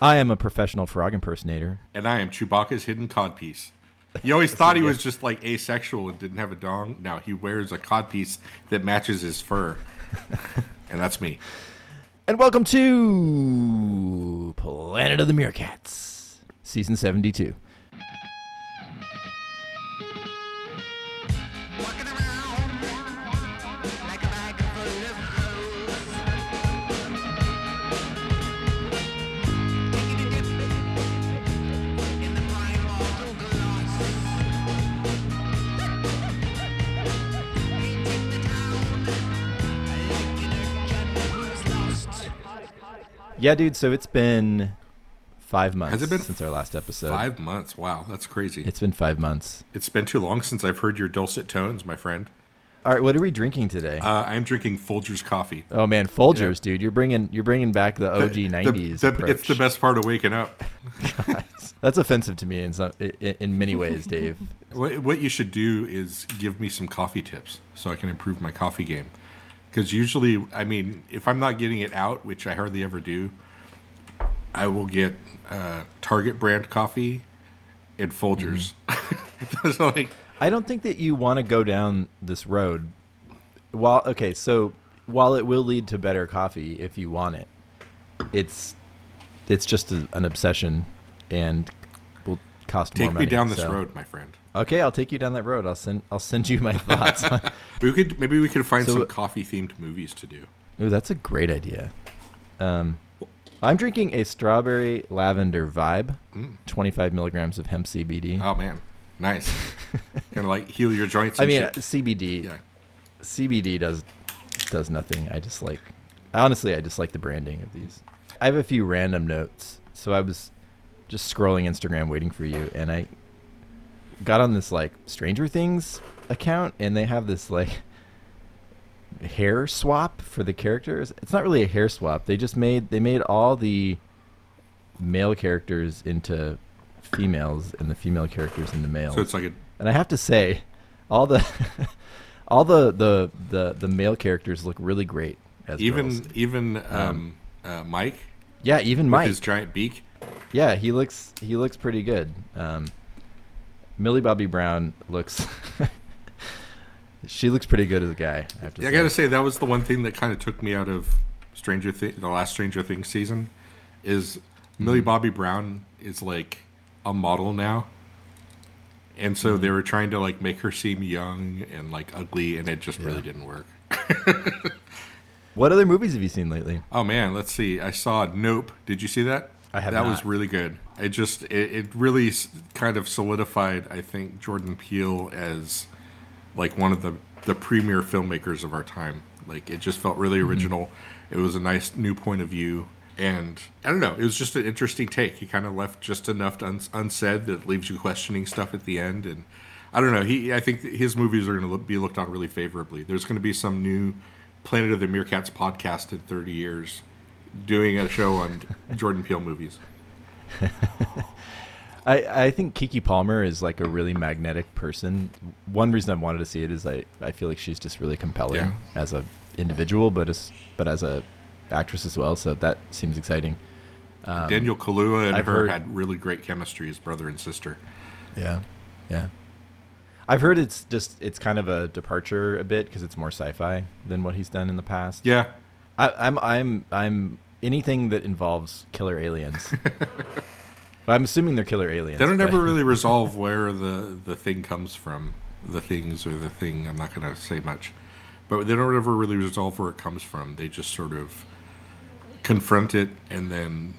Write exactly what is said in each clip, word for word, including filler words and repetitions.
I am a professional frog impersonator. And I am Chewbacca's hidden codpiece. You always thought he was just like asexual and didn't have a dong. Now he wears a codpiece that matches his fur. And that's me. And welcome to Planet of the Meerkats, Season seventy-two. Yeah, dude, so it's been five months Has it been since our last episode. Five months? Wow, that's crazy. It's been five months. It's been too long since I've heard your dulcet tones, my friend. All right, what are we drinking today? Uh, I'm drinking Folgers coffee. Oh, man, Folgers, yeah. dude. You're bringing you're bringing back the O G the, nineties the, the, It's the best part of waking up. God, that's offensive to me in, some, in, in many ways, Dave. What, what you should do is give me some coffee tips so I can improve my coffee game. Because usually, I mean, if I'm not getting it out, which I hardly ever do, I will get uh, Target brand coffee and Folgers. Mm-hmm. So like, I don't think that you want to go down this road. While okay, so while it will lead to better coffee if you want it, it's it's just a, an obsession and will cost more money. Take me down this so. road, my friend. Okay, I'll take you down that road. I'll send I'll send you my thoughts. we could maybe we could find so, some coffee-themed movies to do. Ooh, that's a great idea. Um, I'm drinking a strawberry lavender vibe, mm. twenty-five milligrams of hemp C B D. Oh man, nice. Kind of like heal your joints. And I mean, shit. C B D. Yeah. C B D does does nothing. I just like honestly, I just like the branding of these. I have a few random notes. So I was just scrolling Instagram, waiting for you, and I. got on this like Stranger Things account, and they have this like hair swap for the characters. It's not really a hair swap. They just made they made all the male characters into females and the female characters into males. So it's like a... And I have to say, all the all the, the the the male characters look really great as even girls. even um, um uh, Mike. Yeah, even with Mike with his giant beak. Yeah, he looks he looks pretty good. Um Millie Bobby Brown looks she looks pretty good as a guy. I have to yeah, say. I gotta say that was the one thing that kind of took me out of Stranger Things, the last Stranger Things season, is mm-hmm. Millie Bobby Brown is like a model now, and so mm-hmm. they were trying to like make her seem young and like ugly, and it just yeah. really didn't work. What other movies have you seen lately? Oh man, let's see. I saw Nope. Did you see that? I have that not. was really good. It just it, it really kind of solidified, I think, Jordan Peele as like one of the, the premier filmmakers of our time. Like it just felt really original. Mm-hmm. It was a nice new point of view, and I don't know, it was just an interesting take. He kind of left just enough un- unsaid that leaves you questioning stuff at the end. And I don't know. He I think his movies are going to be looked on really favorably. There's going to be some new Planet of the Meerkats podcast in thirty years. Doing a show on Jordan Peele movies. I I think Kiki Palmer is like a really magnetic person. One reason I wanted to see it is I, I feel like she's just really compelling yeah. as a individual, but as but as a actress as well. So that seems exciting. Um, Daniel Kaluuya and I've her heard, had really great chemistry as brother and sister. Yeah, yeah. I've heard it's just it's kind of a departure a bit because it's more sci-fi than what he's done in the past. Yeah. I, I'm I'm I'm anything that involves killer aliens. I'm assuming they're killer aliens. They don't ever really resolve where the, the thing comes from, the things or the thing. I'm not going to say much, but they don't ever really resolve where it comes from. They just sort of confront it, and then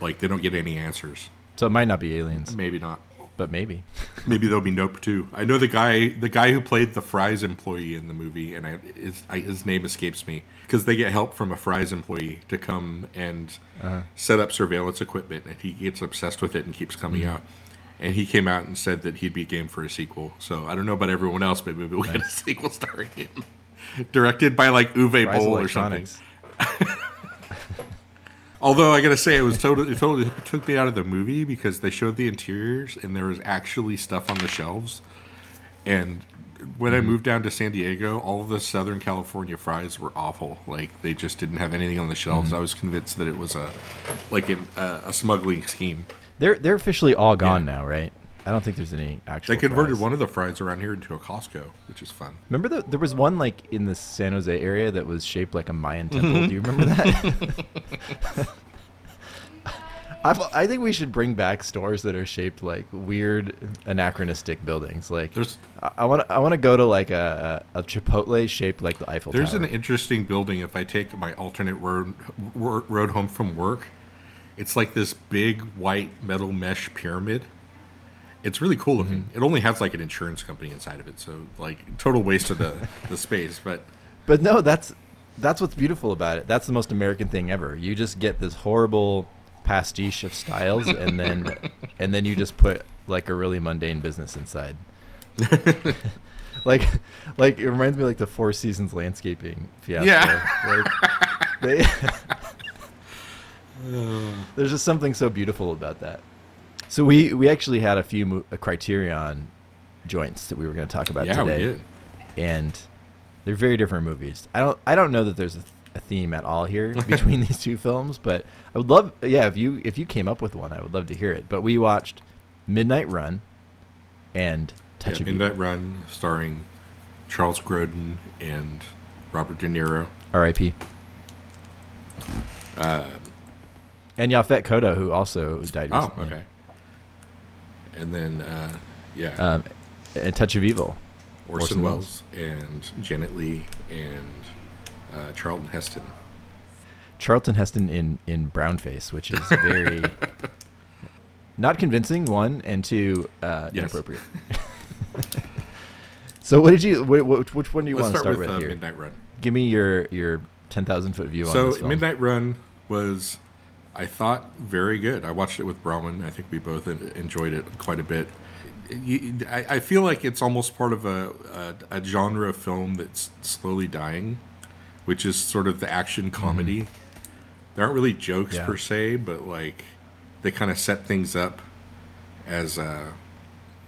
like they don't get any answers. So it might not be aliens. Maybe not. But maybe. Maybe there'll be Nope too. I know the guy, the guy who played the Fry's employee in the movie, and I, his, I, his name escapes me, because they get help from a Fry's employee to come and uh-huh. set up surveillance equipment, and he gets obsessed with it and keeps coming mm-hmm. out. And he came out and said that he'd be game for a sequel. So I don't know about everyone else, but maybe we'll nice. get a sequel starring him, directed by like Uwe Boll or something. Although I gotta say, it was totally it totally took me out of the movie because they showed the interiors and there was actually stuff on the shelves, and when mm-hmm. I moved down to San Diego, all of the Southern California fries were awful. Like, they just didn't have anything on the shelves. Mm-hmm. I was convinced that it was a like an, uh, a smuggling scheme. They're they're officially all gone yeah. now, right? I don't think there's any actual. They converted fries. One of the fries around here into a Costco, which is fun. Remember the, there was one like in the San Jose area that was shaped like a Mayan temple. Mm-hmm. Do you remember that? I've, I think we should bring back stores that are shaped like weird, anachronistic buildings. Like, there's, I want I want to go to like a, a Chipotle shaped like the Eiffel there's Tower. There's an interesting building. If I take my alternate road road home from work, it's like this big white metal mesh pyramid. It's really cool looking. Mm-hmm. It only has like an insurance company inside of it, so like total waste of the, the space. But but no, that's that's what's beautiful about it. That's the most American thing ever. You just get this horrible pastiche of styles, and then and then you just put like a really mundane business inside. like like it reminds me like the Four Seasons landscaping fiasco. Yeah. Like, they, there's just something so beautiful about that. So we, we actually had a few mo- a Criterion joints that we were going to talk about yeah, today. Yeah, we did. And they're very different movies. I don't I don't know that there's a, th- a theme at all here between these two films, but I would love yeah, if you if you came up with one, I would love to hear it. But we watched Midnight Run and Touch yeah, of Evil. Midnight Run starring Charles Grodin and Robert De Niro. R I P Uh, and Yaphet Kotto, who also died recently. Oh, okay. And then, uh, yeah. Um, A Touch of Evil. Orson, Orson Welles and Janet Leigh and uh, Charlton Heston. Charlton Heston in, in brownface, which is very not convincing, one, and two, uh, yes. inappropriate. So what did you, what, what, which one do you Let's want to start, start with, with uh, here? Midnight Run. Give me your, your ten thousand foot view so on this film. So Midnight Run was... I thought very good. I watched it with Brahman. I think we both enjoyed it quite a bit. I feel like it's almost part of a, a, a genre of film that's slowly dying, which is sort of the action comedy. Mm-hmm. There aren't really jokes yeah. per se, but like they kind of set things up as uh,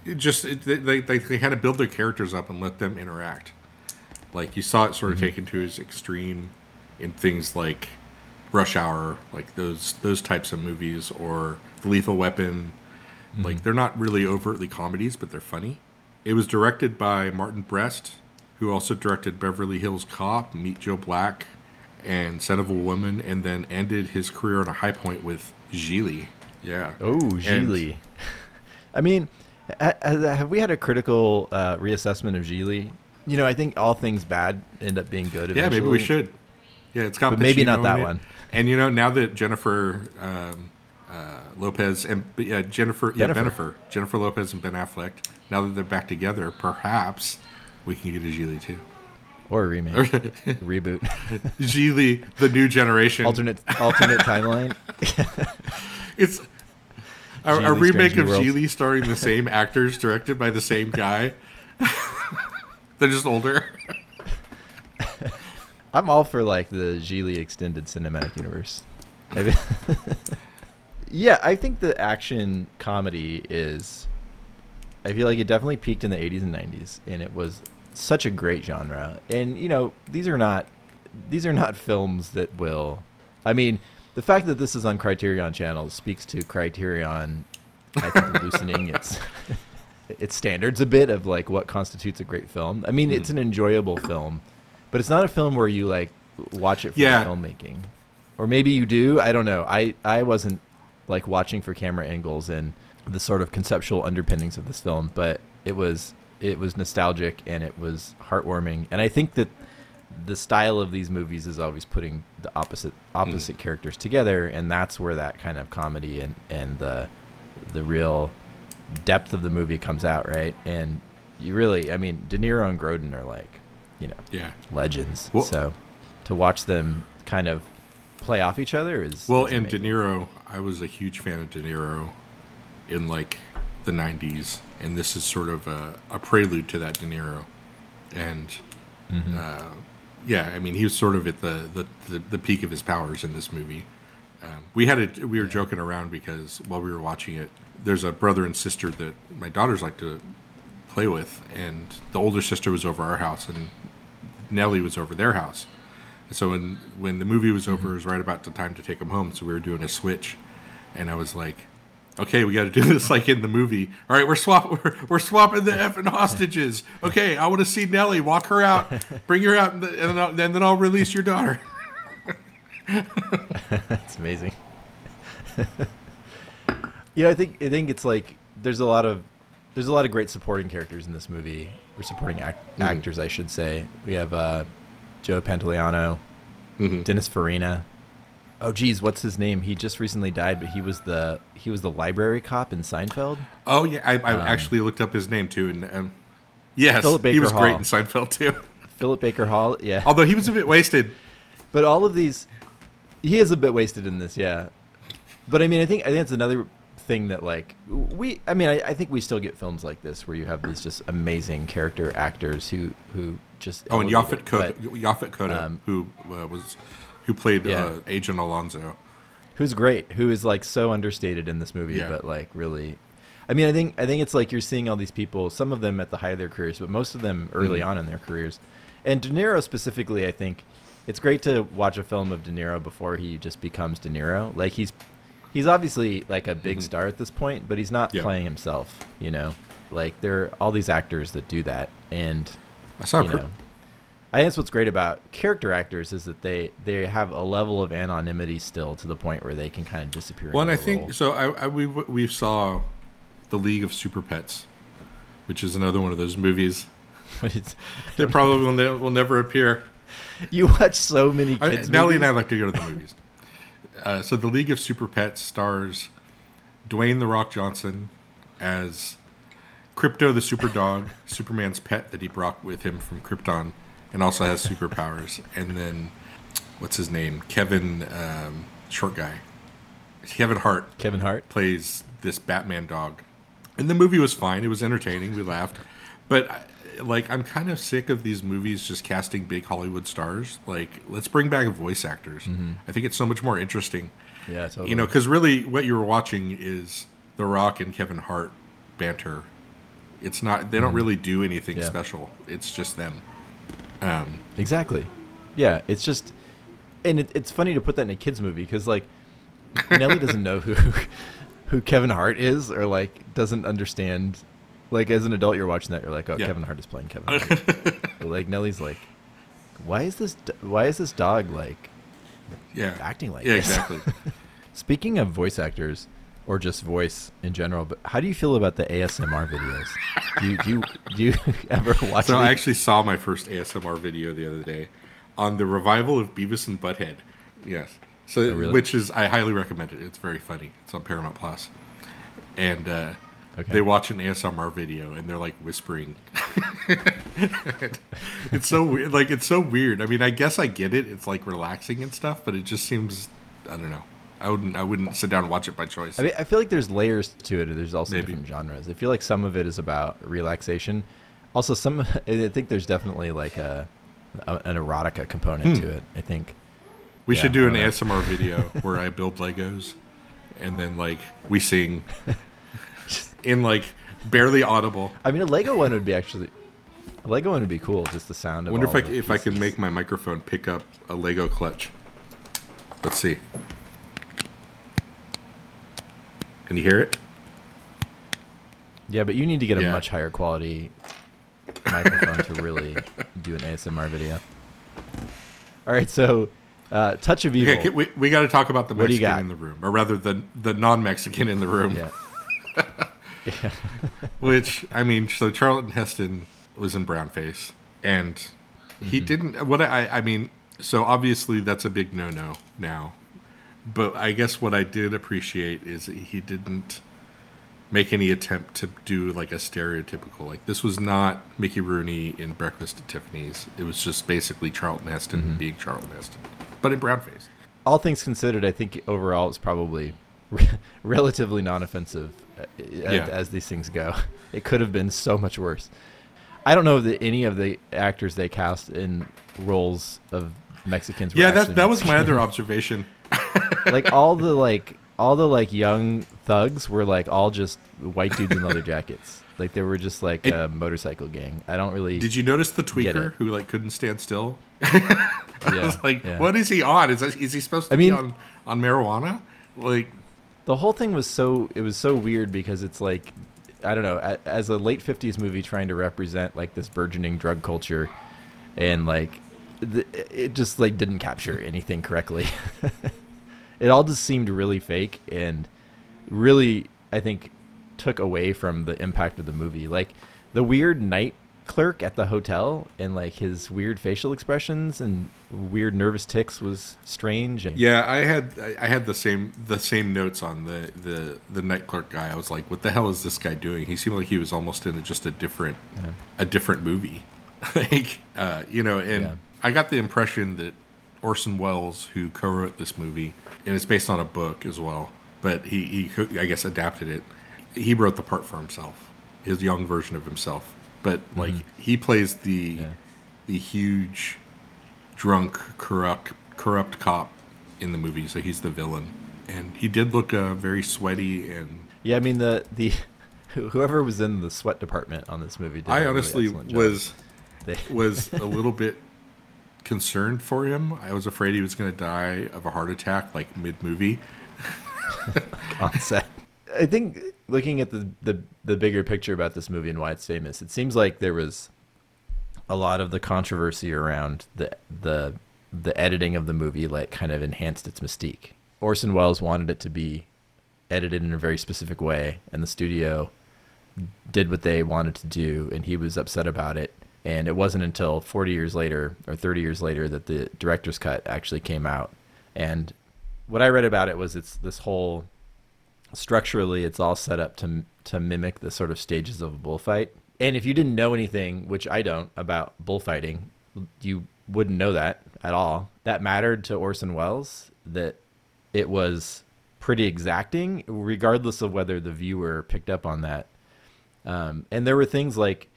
it just it, they, they they had to build their characters up and let them interact. Like you saw it sort of mm-hmm. taken to its extreme in things like Rush Hour, like those those types of movies, or The Lethal Weapon. Mm-hmm. Like, they're not really overtly comedies, but they're funny. It was directed by Martin Brest, who also directed Beverly Hills Cop, Meet Joe Black, and Son of a Woman, and then ended his career on a high point with Gigli. Yeah. Oh, Gigli. And, I mean, have we had a critical uh, reassessment of Gigli? You know, I think all things bad end up being good eventually. Yeah, maybe we should. Yeah, it's got but maybe not that one. And, you know, now that Jennifer um, uh, Lopez and uh, Jennifer, yeah, Jennifer. Jennifer Lopez and Ben Affleck, now that they're back together, perhaps we can get a Gigli too. Or a remake. Reboot. Gigli, the new generation. Alternate alternate timeline. It's a, a remake of Gigli starring the same actors, directed by the same guy. They're just older. I'm all for like the Gigli extended cinematic universe. Yeah, I think the action comedy is, I feel like it definitely peaked in the eighties and nineties, and it was such a great genre. And you know, these are not these are not films that will, I mean, the fact that this is on Criterion Channel speaks to Criterion, I think, loosening its its standards a bit of like what constitutes a great film. I mean, mm. it's an enjoyable film. But it's not a film where you like watch it for yeah. filmmaking, or maybe you do. I don't know. I, I wasn't like watching for camera angles and the sort of conceptual underpinnings of this film, but it was it was nostalgic and it was heartwarming. And I think that the style of these movies is always putting the opposite opposite mm. characters together, and that's where that kind of comedy and, and the the real depth of the movie comes out, right? And you really, I mean, De Niro and Grodin are like, you know, yeah. legends. Well, so to watch them kind of play off each other is well. Is and amazing. De Niro, I was a huge fan of De Niro in like the nineties, and this is sort of a, a prelude to that De Niro. And mm-hmm. uh, yeah, I mean, he was sort of at the the, the, the peak of his powers in this movie. Um, we had a we were joking around because while we were watching it, there's a brother and sister that my daughters like to play with. And the older sister was over our house, and Nellie was over their house. And so when, when the movie was over, mm-hmm. it was right about the time to take them home. So we were doing a switch, and I was like, okay, we got to do this like in the movie. All right, we're swapping we're, we're swapping the effing hostages. Okay, I want to see Nellie. Walk her out. Bring her out, and then I'll, and then I'll release your daughter. That's amazing. Yeah, I think I think it's like there's a lot of there's a lot of great supporting characters in this movie, or supporting act, mm-hmm. actors, I should say. We have uh, Joe Pantoliano, mm-hmm. Dennis Farina. Oh geez, what's his name? He just recently died, but he was the he was the library cop in Seinfeld. Oh yeah, I, I um, actually looked up his name too, and um, yes, Philip Baker he was Hall. Great in Seinfeld too. Philip Baker Hall, yeah. Although he was a bit wasted, but all of these, he is a bit wasted in this, yeah. But I mean, I think I think that's another thing that like we, I mean, I, I think we still get films like this where you have these just amazing character actors who who just oh, and Yaphet Kotto, um, who uh, was. Who played yeah. uh, Agent Alonso? Who's great? Who is like so understated in this movie, yeah. but like really, I mean, I think I think it's like you're seeing all these people. Some of them at the height of their careers, but most of them early mm-hmm. on in their careers. And De Niro specifically, I think it's great to watch a film of De Niro before he just becomes De Niro. Like he's he's obviously like a big mm-hmm. star at this point, but he's not yeah. playing himself. You know, like there are all these actors that do that, and I saw. You know, I think that's what's great about character actors is that they, they have a level of anonymity still to the point where they can kind of disappear. Well, and I think role. so. I, I we we saw the League of Super Pets, which is another one of those movies that probably will, ne- will never appear. You watch so many kids' I, movies. Nellie and I like to go to the movies. Uh, so the League of Super Pets stars Dwayne The Rock Johnson as Crypto the Super Dog, Superman's pet that he brought with him from Krypton. And also has superpowers. And then, what's his name? Kevin, um, short guy. Kevin Hart. Kevin Hart. Plays this Batman dog. And the movie was fine. It was entertaining. We laughed. But, like, I'm kind of sick of these movies just casting big Hollywood stars. Like, let's bring back voice actors. Mm-hmm. I think it's so much more interesting. Yeah, totally. You know, because really what you were watching is The Rock and Kevin Hart banter. It's not, they don't mm-hmm. really do anything yeah. special. It's just them. Um, exactly. Yeah, it's just, and it, it's funny to put that in a kids movie because like Nellie doesn't know who who Kevin Hart is, or like doesn't understand. Like as an adult, you're watching that, you're like, oh, yeah. Kevin Hart is playing Kevin Hart. But like Nellie's like, why is this? Why is this dog like? Yeah, acting like yeah, this? Exactly. Speaking of voice actors, or just voice in general, but how do you feel about the A S M R videos? Do you, do you, do you ever watch So these? I actually saw my first A S M R video the other day on the revival of Beavis and Butthead. Yes. So, oh, really? Which is, I highly recommend it. It's very funny. It's on Paramount Plus. And uh, okay. they watch an A S M R video and they're like whispering. It's so weird. Like, it's so weird. I mean, I guess I get it. It's like relaxing and stuff, but it just seems, I don't know. I wouldn't. I wouldn't sit down and watch it by choice. I mean, I feel like there's layers to it. There's also Maybe. different genres. I feel like some of it is about relaxation. Also, some. I think there's definitely like a, a an erotica component hmm. to it. I think we yeah, should do an know. A S M R video where I build Legos, and then like we sing in like barely audible. I mean, a Lego one would be actually. A Lego one would be cool. Just the sound. I wonder of all if I if I can make my microphone pick up a Lego clutch. Let's see. Can you hear it? Yeah, but you need to get yeah. a much higher quality microphone to really do an A S M R video. All right, so uh, Touch of Evil. Okay, we we got to talk about the Mexican got? in the room, or rather the the non-Mexican in the room. Yeah. yeah. Which, I mean, so Charlton Heston was in brownface, and he mm-hmm. didn't, what I, I mean, so obviously that's a big no-no now. But I guess what I did appreciate is he didn't make any attempt to do like a stereotypical, like this was not Mickey Rooney in Breakfast at Tiffany's. It was just basically Charlton Heston mm-hmm. being Charlton Heston, but in brownface. All things considered, I think overall it's probably re- relatively non-offensive as, yeah. as these things go. It could have been so much worse. I don't know that any of the actors they cast in roles of Mexicans were yeah, that, that was my other observation. Like all the like all the like young thugs were like all just white dudes in leather jackets. Like they were just like it, a motorcycle gang. I don't really. Did you notice the tweaker who like couldn't stand still? I yeah, was like, yeah. what is he on? Is is he supposed to I mean, be on, on marijuana? Like the whole thing was so it was so weird because it's like I don't know, as a late fifties movie trying to represent like this burgeoning drug culture, and like the, it just like didn't capture anything correctly. It all just seemed really fake and really, I think, took away from the impact of the movie. Like the weird night clerk at the hotel and like his weird facial expressions and weird nervous tics was strange. And yeah, I had I had the same the same notes on the, the, the night clerk guy. I was like, what the hell is this guy doing? He seemed like he was almost in a, just a different yeah. a different movie. Like uh, you know, and yeah. I got the impression that Orson Welles, who co-wrote this movie, and it's based on a book as well, but he, he I guess adapted it. He wrote the part for himself, his young version of himself. But like mm-hmm. he plays the yeah. the huge, drunk, corrupt corrupt cop in the movie, so he's the villain. And he did look uh, very sweaty and yeah. I mean the the whoever was in the sweat department on this movie did I a honestly really was they... was a little bit concerned for him. I was afraid he was going to die of a heart attack like mid movie. On set. I think looking at the, the, the bigger picture about this movie and why it's famous, it seems like there was a lot of the controversy around the the the editing of the movie, like kind of enhanced its mystique. Orson Welles wanted it to be edited in a very specific way, and the studio did what they wanted to do, and he was upset about it. And it wasn't until forty years later or thirty years later that the director's cut actually came out. And what I read about it was it's this whole... structurally, it's all set up to to mimic the sort of stages of a bullfight. And if you didn't know anything, which I don't, about bullfighting, you wouldn't know that at all. That mattered to Orson Welles, that it was pretty exacting, regardless of whether the viewer picked up on that. Um, and there were things like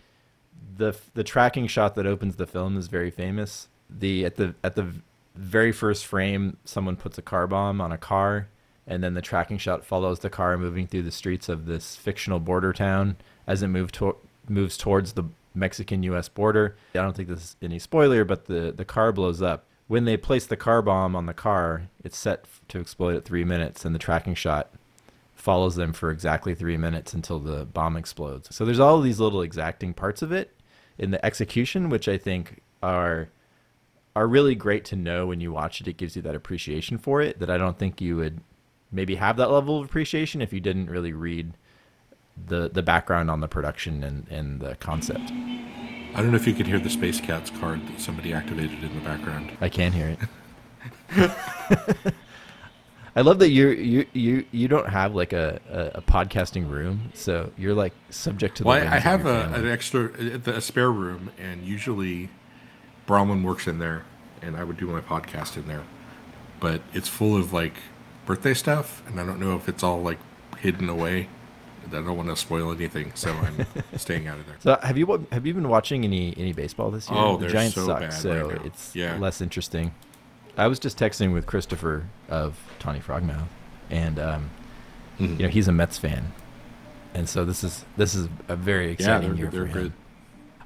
the the tracking shot that opens the film is very famous. The at the at the very first frame, someone puts a car bomb on a car. And then the tracking shot follows the car moving through the streets of this fictional border town as it move to- moves towards the Mexican U S border. I don't think this is any spoiler, but the, the car blows up. When they place the car bomb on the car, it's set f- to explode at three minutes, and the tracking shot follows them for exactly three minutes until the bomb explodes. So there's all these little exacting parts of it in the execution, which I think are... are really great to know when you watch it. It gives you that appreciation for it that I don't think you would... maybe have that level of appreciation if you didn't really read the the background on the production and, and the concept. I don't know if you could hear the Space Cats card that somebody activated in the background. I can hear it. I love that you you you you don't have like a, a, a podcasting room, so you're like subject to the. Well, I have a, an extra a spare room, and usually Bronwyn works in there, and I would do my podcast in there, but it's full of like. Birthday stuff, and I don't know if it's all like hidden away. I don't want to spoil anything, so I'm staying out of there. So, have you have you been watching any any baseball this year? Oh, the Giants so suck, so right it's yeah. less interesting. I was just texting with Christopher of Tawny Frogmouth, and um, mm-hmm. you know he's a Mets fan, and so this is this is a very exciting yeah, year for him. Good.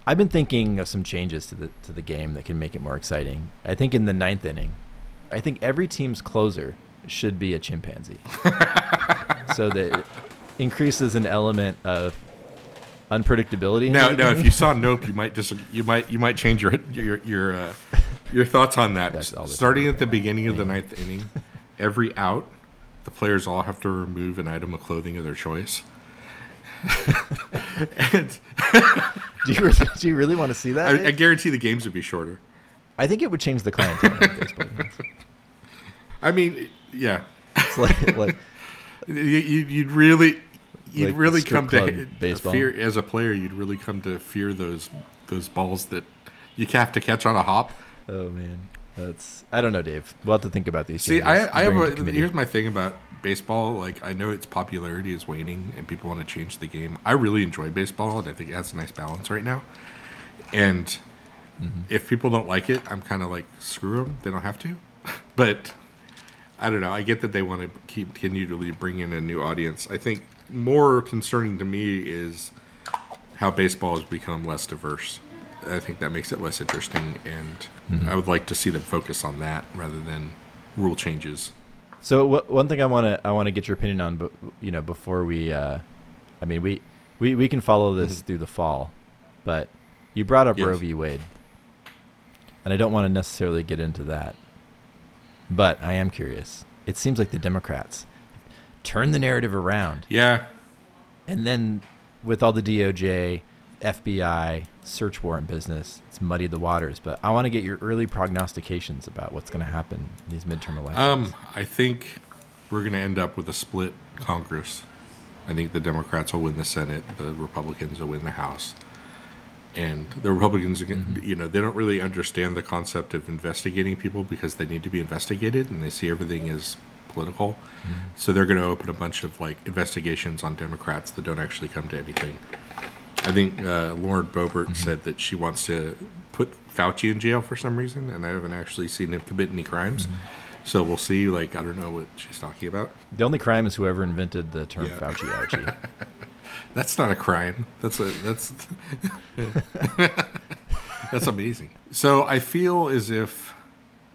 I've been thinking of some changes to the to the game that can make it more exciting. I think in the ninth inning, I think every team's closer. Should be a chimpanzee. So that it increases an element of unpredictability. No, no, if you saw Nope, you might dis- you might you might change your your your uh, your thoughts on that. Starting at the beginning of the ninth inning, every out, the players all have to remove an item of clothing of their choice. And do you really, do you really want to see that? I, I guarantee the games would be shorter. I think it would change the clientele. I mean, yeah. It's like, like you, you'd really, you'd like really come to fear as a player. You'd really come to fear those those balls that you have to catch on a hop. Oh man, that's I don't know, Dave. We'll have to think about these. See, I, I have a, here's my thing about baseball. Like, I know its popularity is waning, and people want to change the game. I really enjoy baseball, and I think it has a nice balance right now. And mm-hmm. if people don't like it, I'm kind of like, screw them. They don't have to. But I don't know. I get that they want to keep continually bring in a new audience. I think more concerning to me is how baseball has become less diverse. I think that makes it less interesting, and mm-hmm. I would like to see them focus on that rather than rule changes. So w- one thing I want to I want to get your opinion on, but you know, before we, uh, I mean, we, we, we can follow this mm-hmm. through the fall, but you brought up yes. Roe v. Wade, and I don't want to necessarily get into that, but I am curious. It seems like the Democrats turn the narrative around. Yeah. And then with all the D O J, F B I, search warrant business, it's muddied the waters. But I want to get your early prognostications about what's going to happen in these midterm elections. Um, I think we're going to end up with a split Congress. I think the Democrats will win the Senate. The Republicans will win the House. And the Republicans, mm-hmm. you know, they don't really understand the concept of investigating people because they need to be investigated, and they see everything as political. Mm-hmm. So they're going to open a bunch of, like, investigations on Democrats that don't actually come to anything. I think uh, Lauren Boebert mm-hmm. said that she wants to put Fauci in jail for some reason, and I haven't actually seen him commit any crimes. Mm-hmm. So we'll see. Like, I don't know what she's talking about. The only crime is whoever invented the term yeah. Fauci allergy. That's not a crime. That's a that's that's amazing. So I feel as if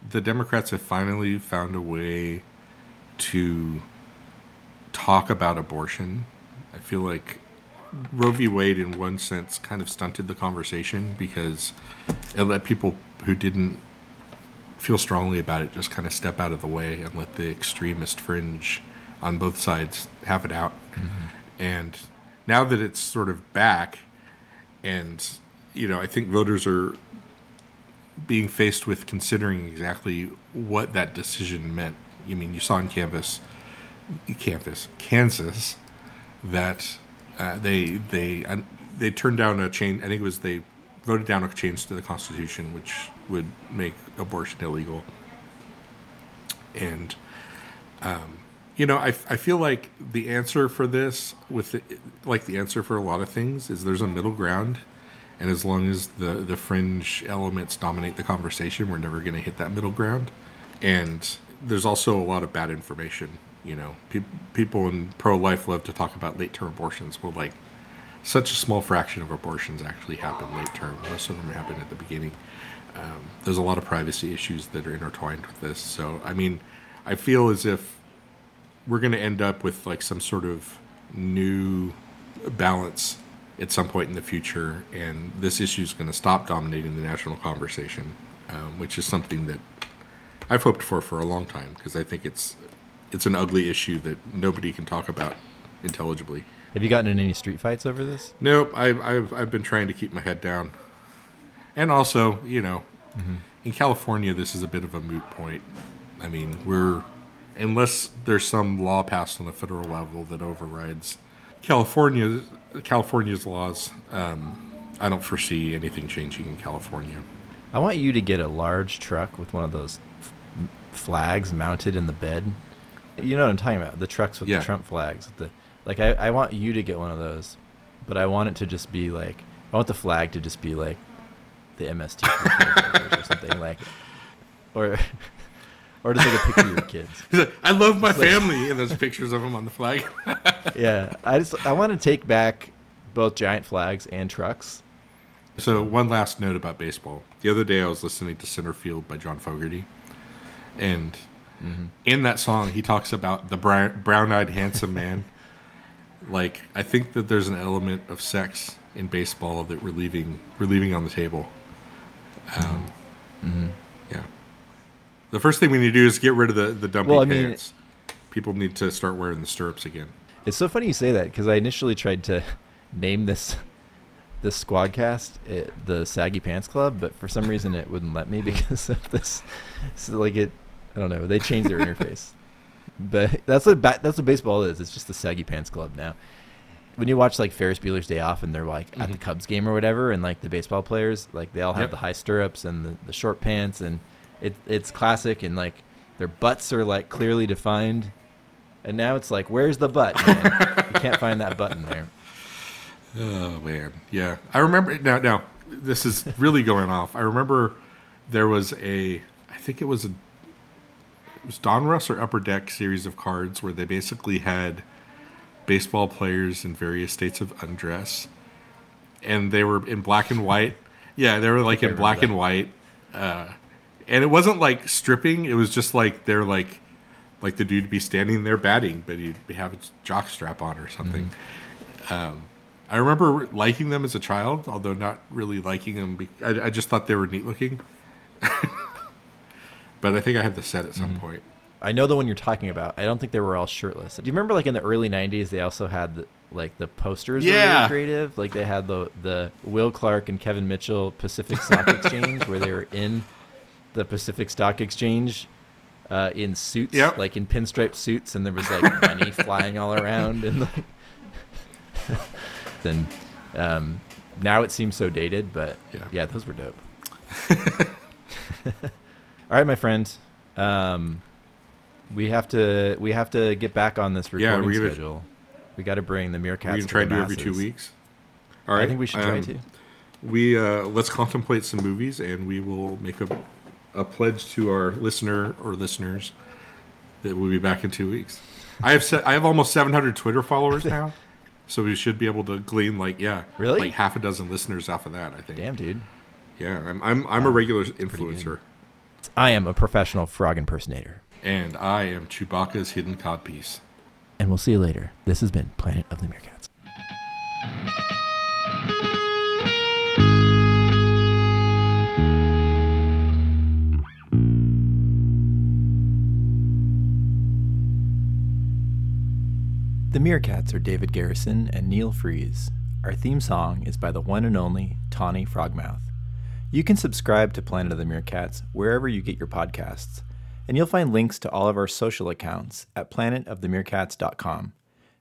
the Democrats have finally found a way to talk about abortion. I feel like Roe v. Wade, in one sense, kind of stunted the conversation because it let people who didn't feel strongly about it just kind of step out of the way and let the extremist fringe on both sides have it out. Mm-hmm. And now that it's sort of back, and, you know, I think voters are being faced with considering exactly what that decision meant. I mean, you saw in Kansas, Kansas, Kansas that... Uh, they they uh, they turned down a change. I think it was they voted down a change to the Constitution, which would make abortion illegal. And um, you know, I, I feel like the answer for this, with the, like the answer for a lot of things, is there's a middle ground, and as long as the the fringe elements dominate the conversation, we're never going to hit that middle ground. And there's also a lot of bad information. You know, pe- people in pro-life love to talk about late-term abortions. Well, like, such a small fraction of abortions actually happen late-term. Most of them happen at the beginning. Um, there's a lot of privacy issues that are intertwined with this. So, I mean, I feel as if we're going to end up with, like, some sort of new balance at some point in the future, and this issue is going to stop dominating the national conversation, um, which is something that I've hoped for for a long time, because I think it's... It's an ugly issue that nobody can talk about intelligibly. Have you gotten in any street fights over this? Nope. I've I've, I've been trying to keep my head down. And also, you know, mm-hmm. in California, this is a bit of a moot point. I mean, we're unless there's some law passed on the federal level that overrides California California's laws. Um, I don't foresee anything changing in California. I want you to get a large truck with one of those f- flags mounted in the bed. You know what I'm talking about? The trucks with yeah. the Trump flags. With the, like, I, I want you to get one of those, but I want it to just be like, I want the flag to just be like the M S T or something like, or or just like a picture of your kids. He's like, I love my just family, like, and there's pictures of them on the flag. yeah, I just I want to take back both giant flags and trucks. So one last note about baseball. The other day I was listening to Center Field by John Fogerty, and. Mm-hmm. In that song, he talks about the brown-eyed handsome man. Like, I think that there's an element of sex in baseball that we're leaving, we're leaving on the table. Um, mm-hmm. Yeah. The first thing we need to do is get rid of the, the dumpy well, I pants. Mean, people need to start wearing the stirrups again. It's so funny you say that, because I initially tried to name this this squadcast it, the Saggy Pants Club, but for some reason it wouldn't let me because of this. So, like, it... I don't know. They changed their interface, but that's what ba- that's what baseball is. It's just the Saggy Pants Club now. When you watch like Ferris Bueller's Day Off, and they're like mm-hmm. at the Cubs game or whatever, and like the baseball players, like they all have yep. the high stirrups and the, the short pants, and it it's classic. And like their butts are like clearly defined. And now it's like, where's the butt? Man? You can't find that button there. Oh man, yeah. I remember now. Now this is really going off. I remember there was a. I think it was a. It was Donruss or Upper Deck series of cards where they basically had baseball players in various states of undress, and they were in black and white. Yeah, they were like in black that. and white. Uh, and it wasn't like stripping. It was just like they're like, like the dude would be standing there batting, but he'd have his jock strap on or something. Mm-hmm. Um, I remember liking them as a child, although not really liking them. Be- I, I just thought they were neat looking. But I think I had the set at some mm-hmm. point. I know the one you're talking about. I don't think they were all shirtless. Do you remember, like in the early nineties, they also had the, like the posters? Yeah. Were really creative. Like they had the the Will Clark and Kevin Mitchell Pacific Stock Exchange, where they were in the Pacific Stock Exchange uh, in suits, yep. like in pinstripe suits, and there was like money flying all around. And like then um, now it seems so dated, but yeah, yeah those were dope. All right, my friend. Um, We have to we have to get back on this recording yeah, we gotta, schedule. We got to bring the meerkats. We can try to do every two weeks. All right, I think we should try um, to. We uh, let's contemplate some movies, and we will make a a pledge to our listener or listeners that we'll be back in two weeks. I have se- I have almost seven hundred Twitter followers now, so we should be able to glean like yeah, really? like half a dozen listeners off of that. I think. Damn, dude. Yeah, I'm I'm I'm wow. a regular influencer. I am a professional frog impersonator. And I am Chewbacca's hidden codpiece. And we'll see you later. This has been Planet of the Meerkats. The Meerkats are David Garrison and Neil Fries. Our theme song is by the one and only Tawny Frogmouth. You can subscribe to Planet of the Meerkats wherever you get your podcasts. And you'll find links to all of our social accounts at planet of the meerkats dot com.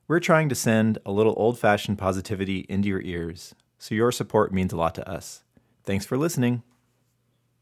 We're trying to send a little old-fashioned positivity into your ears, so your support means a lot to us. Thanks for listening.